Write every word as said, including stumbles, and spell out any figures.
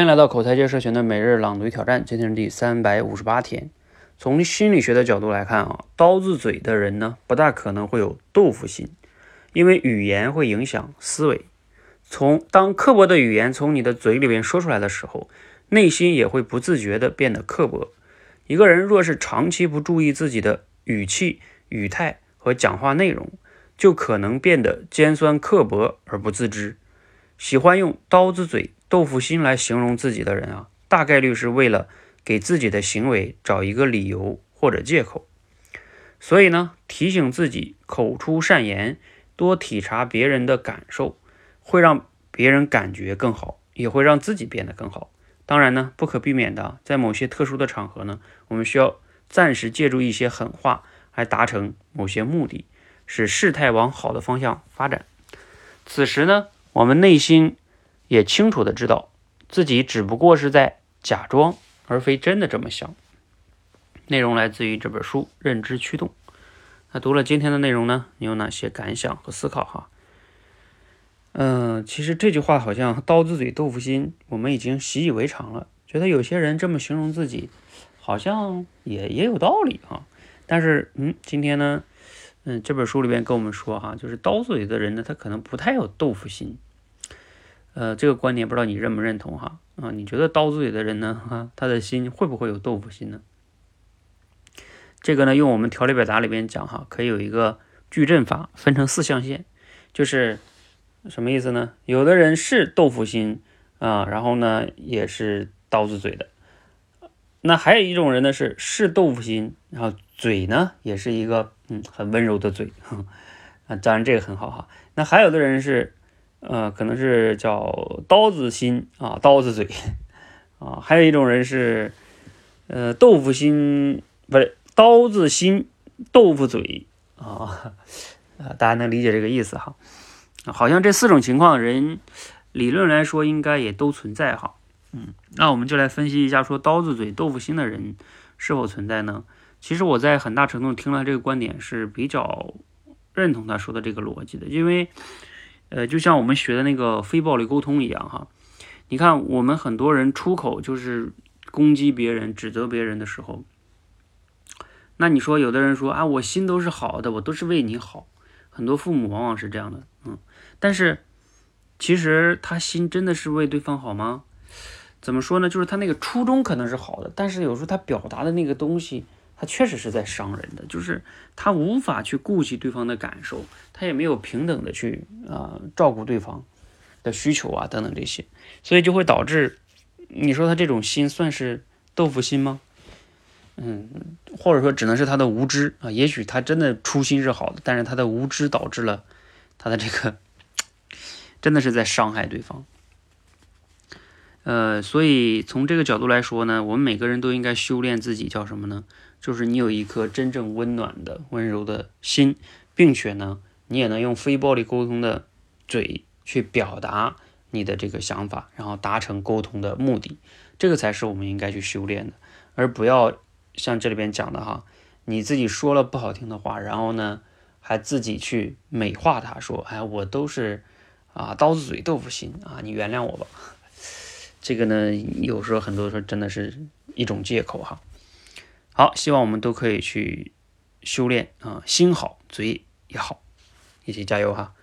欢迎来到口才界社群的每日朗读挑战，今天是第三百五十八天。从心理学的角度来看啊，刀子嘴的人呢，不大可能会有豆腐心，因为语言会影响思维。从当刻薄的语言从你的嘴里边说出来的时候，内心也会不自觉的变得刻薄。一个人若是长期不注意自己的语气、语态和讲话内容，就可能变得尖酸刻薄而不自知。喜欢用刀子嘴豆腐心来形容自己的人啊，大概率是为了给自己的行为找一个理由或者借口。所以呢，提醒自己口出善言，多体察别人的感受，会让别人感觉更好，也会让自己变得更好。当然呢，不可避免的，在某些特殊的场合呢，我们需要暂时借助一些狠话来达成某些目的，使事态往好的方向发展。此时呢，我们内心也清楚的知道自己只不过是在假装而非真的这么想。内容来自于这本书《认知驱动》。那读了今天的内容呢，你有哪些感想和思考哈？嗯、呃，其实这句话好像刀子嘴豆腐心我们已经习以为常了，觉得有些人这么形容自己好像也也有道理哈。但是嗯，今天呢嗯，这本书里面跟我们说哈，就是刀子嘴的人呢，他可能不太有豆腐心。呃，这个观点不知道你认不认同哈？啊，你觉得刀子嘴的人呢，哈，他的心会不会有豆腐心呢？这个呢，用我们条理表达里边讲哈，可以有一个矩阵法，分成四象限，就是什么意思呢？有的人是豆腐心啊，然后呢也是刀子嘴的。那还有一种人呢是是豆腐心，然后嘴呢也是一个嗯很温柔的嘴，啊，当然这个很好哈。那还有的人是。呃，可能是叫刀子心啊，刀子嘴啊，还有一种人是呃豆腐心，不是刀子心，豆腐嘴啊，呃，大家能理解这个意思哈。好像这四种情况的人，理论来说应该也都存在哈。嗯，那我们就来分析一下，说刀子嘴、豆腐心的人是否存在呢？其实我在很大程度听了这个观点是比较认同他说的这个逻辑的，因为。呃，就像我们学的那个非暴力沟通一样哈，你看我们很多人出口就是攻击别人、指责别人的时候，那你说有的人说啊，我心都是好的，我都是为你好，很多父母往往是这样的，嗯，但是其实他心真的是为对方好吗？怎么说呢？就是他那个初衷可能是好的，但是有时候他表达的那个东西。他确实是在伤人的，就是他无法去顾及对方的感受，他也没有平等的去啊、呃、照顾对方的需求啊等等这些，所以就会导致你说他这种心算是豆腐心吗？嗯，或者说只能是他的无知啊，也许他真的初心是好的，但是他的无知导致了他的这个真的是在伤害对方。呃，所以从这个角度来说呢，我们每个人都应该修炼自己叫什么呢？就是你有一颗真正温暖的、温柔的心，并且呢，你也能用非暴力沟通的嘴去表达你的这个想法，然后达成沟通的目的，这个才是我们应该去修炼的，而不要像这里边讲的哈，你自己说了不好听的话，然后呢，还自己去美化它，说，哎，我都是啊刀子嘴豆腐心啊，你原谅我吧。这个呢，有时候很多时候真的是一种借口哈。好，希望我们都可以去修炼啊、呃，心好，嘴也好，一起加油哈。